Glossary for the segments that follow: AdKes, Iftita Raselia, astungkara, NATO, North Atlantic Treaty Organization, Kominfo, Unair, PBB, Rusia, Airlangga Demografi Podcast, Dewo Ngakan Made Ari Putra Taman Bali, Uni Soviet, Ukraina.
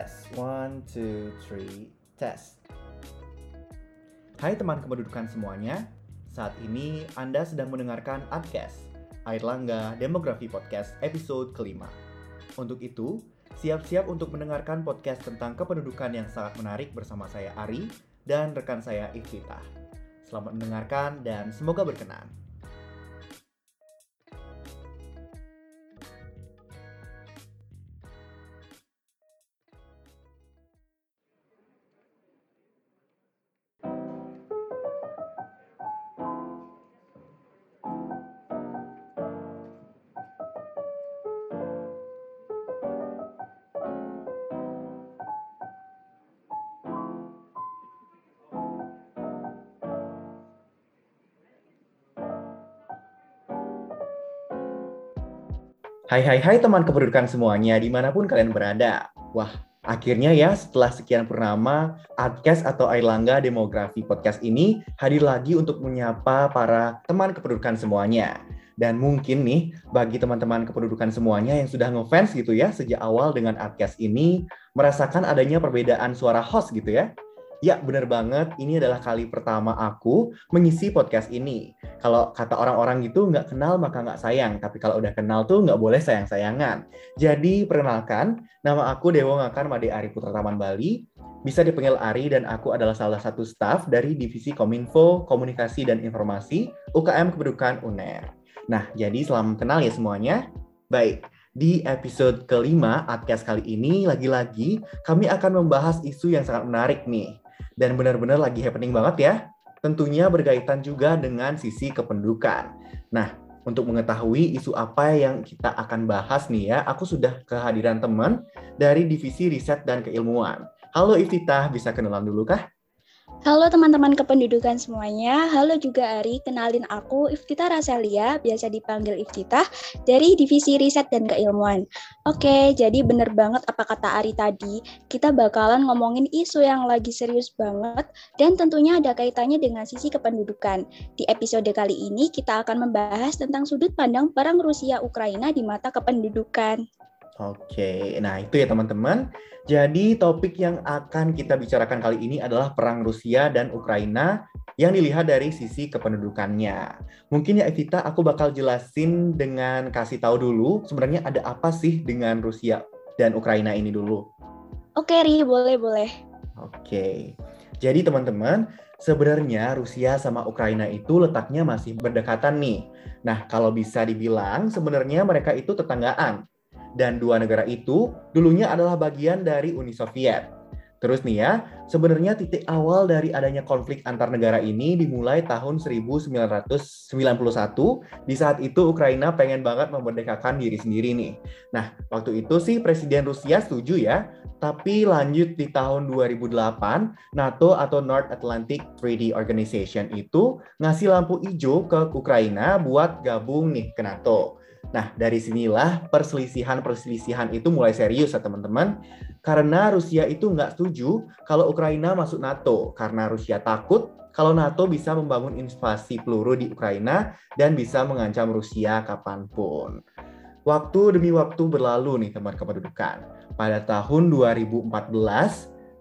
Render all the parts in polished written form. tes. 1, 2, 3, tes. Hai teman kependudukan semuanya, saat ini Anda sedang mendengarkan AdKes, Airlangga Demografi Podcast episode ke-5. Untuk itu, siap-siap untuk mendengarkan podcast tentang kependudukan yang sangat menarik bersama saya Ari dan rekan saya Iftita. Selamat mendengarkan dan semoga berkenan. Hai teman kependudukan semuanya, dimanapun kalian berada. Wah, akhirnya ya setelah sekian purnama, AdKes atau Airlangga Demografi Podcast ini hadir lagi untuk menyapa para teman kependudukan semuanya. Dan mungkin nih, bagi teman-teman kependudukan semuanya yang sudah ngefans gitu ya sejak awal dengan AdKes ini, merasakan adanya perbedaan suara host gitu ya. Ya, benar banget. Ini adalah kali pertama aku mengisi podcast ini. Kalau kata orang-orang gitu, nggak kenal maka nggak sayang. Tapi kalau udah kenal tuh nggak boleh sayang-sayangan. Jadi, perkenalkan, nama aku Dewo Ngakan Made Ari Putra Taman Bali. Bisa dipanggil Ari dan aku adalah salah satu staf dari Divisi Kominfo, Komunikasi dan Informasi, UKM Kependudukan Unair. Nah, jadi selamat kenal ya semuanya. Baik. Di episode ke-5 AdKes kali ini, lagi-lagi kami akan membahas isu yang sangat menarik nih. Dan benar-benar lagi happening banget ya. Tentunya berkaitan juga dengan sisi kependudukan. Nah, untuk mengetahui isu apa yang kita akan bahas nih ya, aku sudah kehadiran teman dari Divisi Riset dan Keilmuan. Halo Iftita, bisa kenalan dulu kah? Halo teman-teman kependudukan semuanya. Halo juga Ari, kenalin aku Iftita Raselia, biasa dipanggil Iftita, dari Divisi Riset dan Keilmuan. Oke, jadi bener banget apa kata Ari tadi, kita bakalan ngomongin isu yang lagi serius banget dan tentunya ada kaitannya dengan sisi kependudukan. Di episode kali ini kita akan membahas tentang sudut pandang perang Rusia-Ukraina di mata kependudukan. Oke, nah itu ya teman-teman. Jadi topik yang akan kita bicarakan kali ini adalah perang Rusia dan Ukraina yang dilihat dari sisi kependudukannya. Mungkin ya Evita, aku bakal jelasin dengan kasih tahu dulu sebenarnya ada apa sih dengan Rusia dan Ukraina ini dulu. Oke Ri, boleh. Oke, jadi teman-teman, sebenarnya Rusia sama Ukraina itu letaknya masih berdekatan nih. Nah, kalau bisa dibilang sebenarnya mereka itu tetanggaan. Dan dua negara itu dulunya adalah bagian dari Uni Soviet. Terus nih ya, sebenarnya titik awal dari adanya konflik antar negara ini dimulai tahun 1991. Di saat itu Ukraina pengen banget memerdekakan diri sendiri nih. Nah, waktu itu sih Presiden Rusia setuju ya, tapi lanjut di tahun 2008, NATO atau North Atlantic Treaty Organization itu ngasih lampu hijau ke Ukraina buat gabung nih ke NATO. Nah, dari sinilah perselisihan itu mulai serius ya teman-teman. Karena Rusia itu nggak setuju kalau Ukraina masuk NATO. Karena Rusia takut kalau NATO bisa membangun invasi peluru di Ukraina dan bisa mengancam Rusia kapanpun. Waktu demi waktu berlalu nih teman kependudukan. Pada tahun 2014,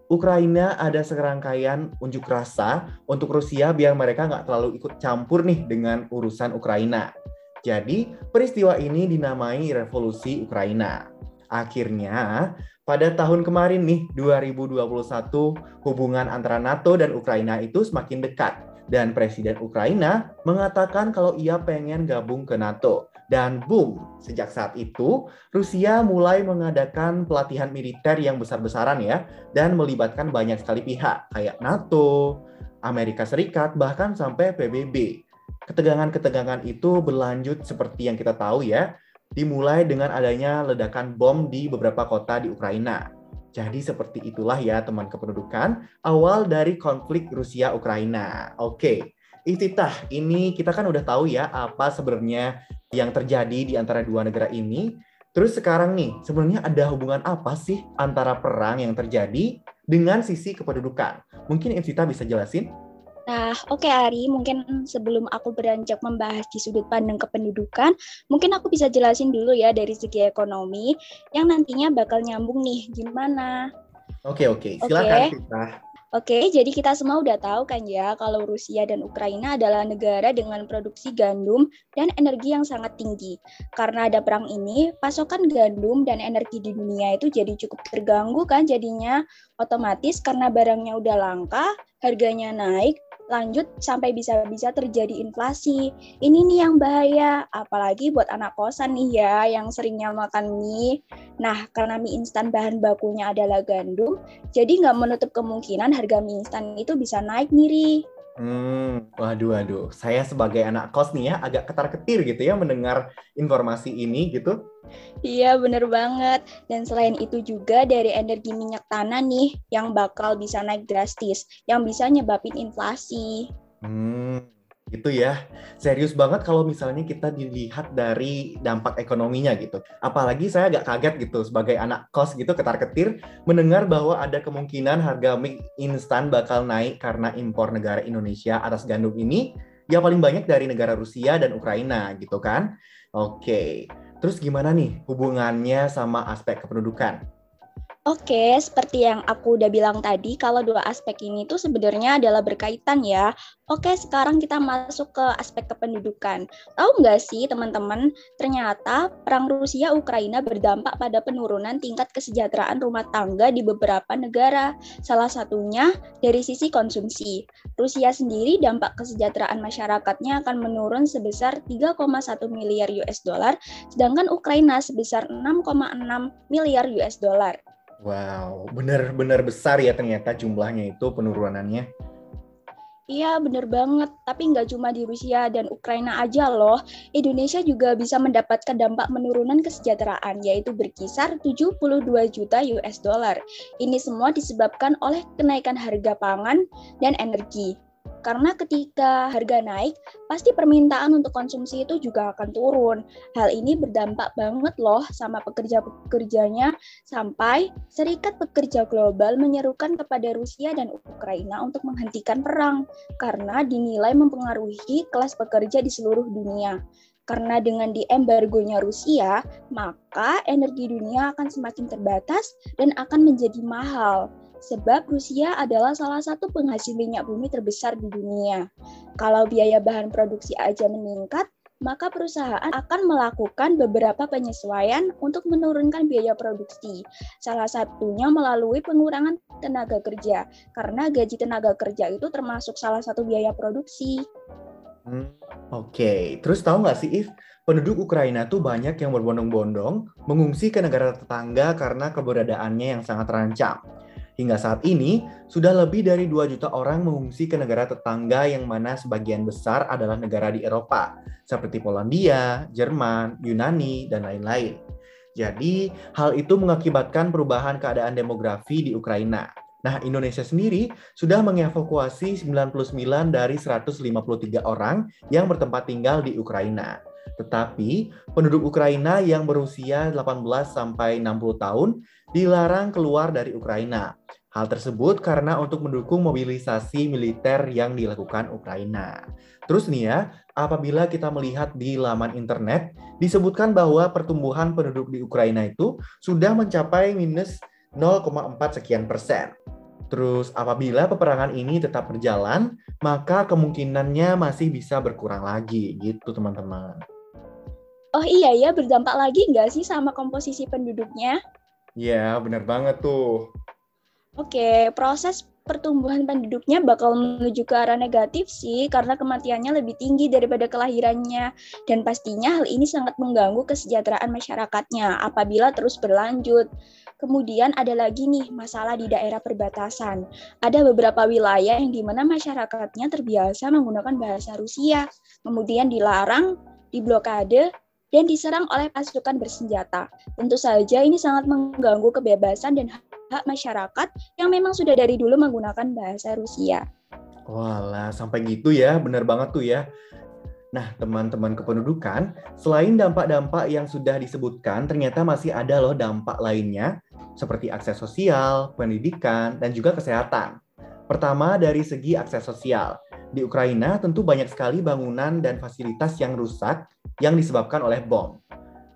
Ukraina ada serangkaian unjuk rasa untuk Rusia biar mereka nggak terlalu ikut campur nih dengan urusan Ukraina. Jadi, peristiwa ini dinamai Revolusi Ukraina. Akhirnya, pada tahun kemarin nih, 2021, hubungan antara NATO dan Ukraina itu semakin dekat. Dan Presiden Ukraina mengatakan kalau ia pengen gabung ke NATO. Dan boom, sejak saat itu, Rusia mulai mengadakan pelatihan militer yang besar-besaran ya, dan melibatkan banyak sekali pihak, kayak NATO, Amerika Serikat, bahkan sampai PBB. Ketegangan-ketegangan itu berlanjut seperti yang kita tahu ya, dimulai dengan adanya ledakan bom di beberapa kota di Ukraina. Jadi seperti itulah ya teman kependudukan, awal dari konflik Rusia-Ukraina. Oke, Iftitah, ini kita kan udah tahu ya apa sebenarnya yang terjadi di antara dua negara ini. Terus sekarang nih, sebenarnya ada hubungan apa sih antara perang yang terjadi dengan sisi kependudukan? Mungkin Iftitah bisa jelasin? Nah, oke, Ari, mungkin sebelum aku beranjak membahas di sudut pandang kependudukan, mungkin aku bisa jelasin dulu ya dari segi ekonomi yang nantinya bakal nyambung nih, gimana? Oke. Silakan Iftita. Oke, jadi kita semua udah tahu kan ya kalau Rusia dan Ukraina adalah negara dengan produksi gandum dan energi yang sangat tinggi. Karena ada perang ini, pasokan gandum dan energi di dunia itu jadi cukup terganggu kan jadinya. Otomatis karena barangnya udah langka, harganya naik, lanjut sampai bisa-bisa terjadi inflasi. Ini nih yang bahaya, apalagi buat anak kosan nih ya yang seringnya makan mie. Nah, karena mie instan bahan bakunya adalah gandum, jadi nggak menutup kemungkinan harga mie instan itu bisa naik nih, Ri. Waduh. Saya sebagai anak kos nih ya agak ketar-ketir gitu ya mendengar informasi ini gitu. Iya, bener banget. Dan selain itu juga dari energi minyak tanah nih yang bakal bisa naik drastis, yang bisa nyebabin inflasi. Gitu ya. Serius banget kalau misalnya kita dilihat dari dampak ekonominya gitu. Apalagi saya agak kaget gitu sebagai anak kos gitu ketar-ketir mendengar bahwa ada kemungkinan harga mie instan bakal naik karena impor negara Indonesia atas gandum ini yang paling banyak dari negara Rusia dan Ukraina gitu kan. Oke. Terus gimana nih hubungannya sama aspek kependudukan? Oke, seperti yang aku udah bilang tadi, kalau dua aspek ini tuh sebenarnya adalah berkaitan ya. Oke, sekarang kita masuk ke aspek kependudukan. Tahu nggak sih teman-teman, ternyata perang Rusia-Ukraina berdampak pada penurunan tingkat kesejahteraan rumah tangga di beberapa negara. Salah satunya dari sisi konsumsi. Rusia sendiri dampak kesejahteraan masyarakatnya akan menurun sebesar 3,1 miliar US dollar, sedangkan Ukraina sebesar 6,6 miliar US dollar. Wow, benar-benar besar ya ternyata jumlahnya itu penurunannya. Iya, benar banget. Tapi nggak cuma di Rusia dan Ukraina aja loh. Indonesia juga bisa mendapatkan dampak penurunan kesejahteraan, yaitu berkisar 72 juta US dollar. Ini semua disebabkan oleh kenaikan harga pangan dan energi. Karena ketika harga naik, pasti permintaan untuk konsumsi itu juga akan turun. Hal ini berdampak banget loh sama pekerja-pekerjanya, sampai Serikat Pekerja Global menyerukan kepada Rusia dan Ukraina untuk menghentikan perang, karena dinilai mempengaruhi kelas pekerja di seluruh dunia. Karena dengan diembargonya Rusia, maka energi dunia akan semakin terbatas dan akan menjadi mahal. Sebab Rusia adalah salah satu penghasil minyak bumi terbesar di dunia. Kalau biaya bahan produksi aja meningkat, maka perusahaan akan melakukan beberapa penyesuaian untuk menurunkan biaya produksi. Salah satunya melalui pengurangan tenaga kerja, karena gaji tenaga kerja itu termasuk salah satu biaya produksi. Oke. Terus tahu nggak sih, If, penduduk Ukraina tuh banyak yang berbondong-bondong mengungsi ke negara tetangga karena keberadaannya yang sangat terancam. Hingga saat ini, sudah lebih dari 2 juta orang mengungsi ke negara tetangga yang mana sebagian besar adalah negara di Eropa, seperti Polandia, Jerman, Yunani, dan lain-lain. Jadi, hal itu mengakibatkan perubahan keadaan demografi di Ukraina. Nah, Indonesia sendiri sudah mengevakuasi 99 dari 153 orang yang bertempat tinggal di Ukraina. Tetapi, penduduk Ukraina yang berusia 18-60 tahun dilarang keluar dari Ukraina. Hal tersebut karena untuk mendukung mobilisasi militer yang dilakukan Ukraina. Terus nih ya, apabila kita melihat di laman internet, disebutkan bahwa pertumbuhan penduduk di Ukraina itu sudah mencapai minus 0,4 sekian persen. Terus apabila peperangan ini tetap berjalan, maka kemungkinannya masih bisa berkurang lagi gitu teman-teman. Oh iya ya, berdampak lagi nggak sih sama komposisi penduduknya? Iya, benar banget tuh. Oke, proses pertumbuhan penduduknya bakal menuju ke arah negatif sih, karena kematiannya lebih tinggi daripada kelahirannya. Dan pastinya hal ini sangat mengganggu kesejahteraan masyarakatnya apabila terus berlanjut. Kemudian ada lagi nih masalah di daerah perbatasan. Ada beberapa wilayah yang dimana masyarakatnya terbiasa menggunakan bahasa Rusia, kemudian dilarang, diblokade, dan diserang oleh pasukan bersenjata. Tentu saja ini sangat mengganggu kebebasan dan hak masyarakat yang memang sudah dari dulu menggunakan bahasa Rusia. Walah, sampai gitu ya, benar banget tuh ya. Nah, teman-teman kependudukan, selain dampak-dampak yang sudah disebutkan, ternyata masih ada loh dampak lainnya, seperti akses sosial, pendidikan, dan juga kesehatan. Pertama, dari segi akses sosial. Di Ukraina tentu banyak sekali bangunan dan fasilitas yang rusak yang disebabkan oleh bom.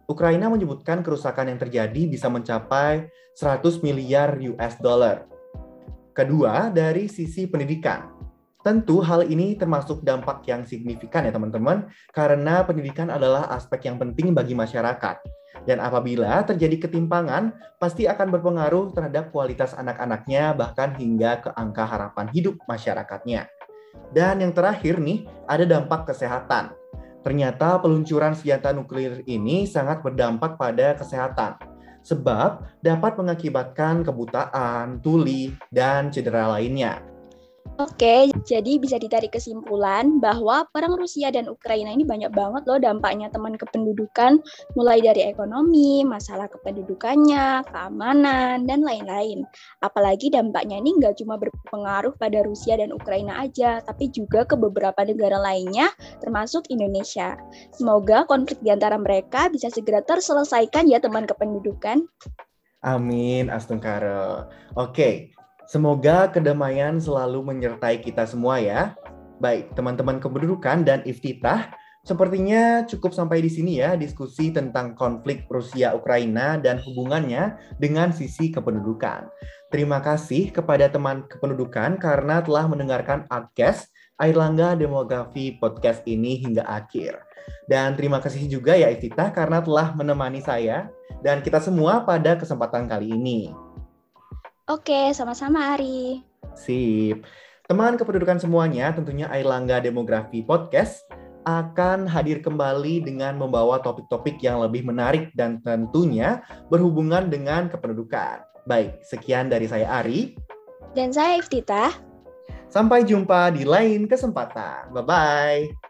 Ukraina menyebutkan kerusakan yang terjadi bisa mencapai 100 miliar US dollar. Kedua, dari sisi pendidikan. Tentu hal ini termasuk dampak yang signifikan ya teman-teman, karena pendidikan adalah aspek yang penting bagi masyarakat. Dan apabila terjadi ketimpangan, pasti akan berpengaruh terhadap kualitas anak-anaknya, bahkan hingga ke angka harapan hidup masyarakatnya. Dan yang terakhir nih, ada dampak kesehatan. Ternyata peluncuran senjata nuklir ini sangat berdampak pada kesehatan, sebab dapat mengakibatkan kebutaan, tuli, dan cedera lainnya. Oke, jadi bisa ditarik kesimpulan bahwa perang Rusia dan Ukraina ini banyak banget loh dampaknya teman kependudukan, mulai dari ekonomi, masalah kependudukannya, keamanan, dan lain-lain. Apalagi dampaknya ini nggak cuma berpengaruh pada Rusia dan Ukraina aja, tapi juga ke beberapa negara lainnya, termasuk Indonesia. Semoga konflik di antara mereka bisa segera terselesaikan ya teman kependudukan. Amin, astungkara. Oke. Semoga kedamaian selalu menyertai kita semua ya. Baik, teman-teman kependudukan dan Iftitah, sepertinya cukup sampai di sini ya diskusi tentang konflik Rusia-Ukraina dan hubungannya dengan sisi kependudukan. Terima kasih kepada teman kependudukan karena telah mendengarkan AdKes, Airlangga Demografi Podcast ini hingga akhir. Dan terima kasih juga ya Iftitah karena telah menemani saya dan kita semua pada kesempatan kali ini. Oke, sama-sama Ari. Sip. Teman kependudukan semuanya, tentunya Airlangga Demografi Podcast akan hadir kembali dengan membawa topik-topik yang lebih menarik dan tentunya berhubungan dengan kependudukan. Baik, sekian dari saya Ari. Dan saya Iftitah. Sampai jumpa di lain kesempatan. Bye-bye.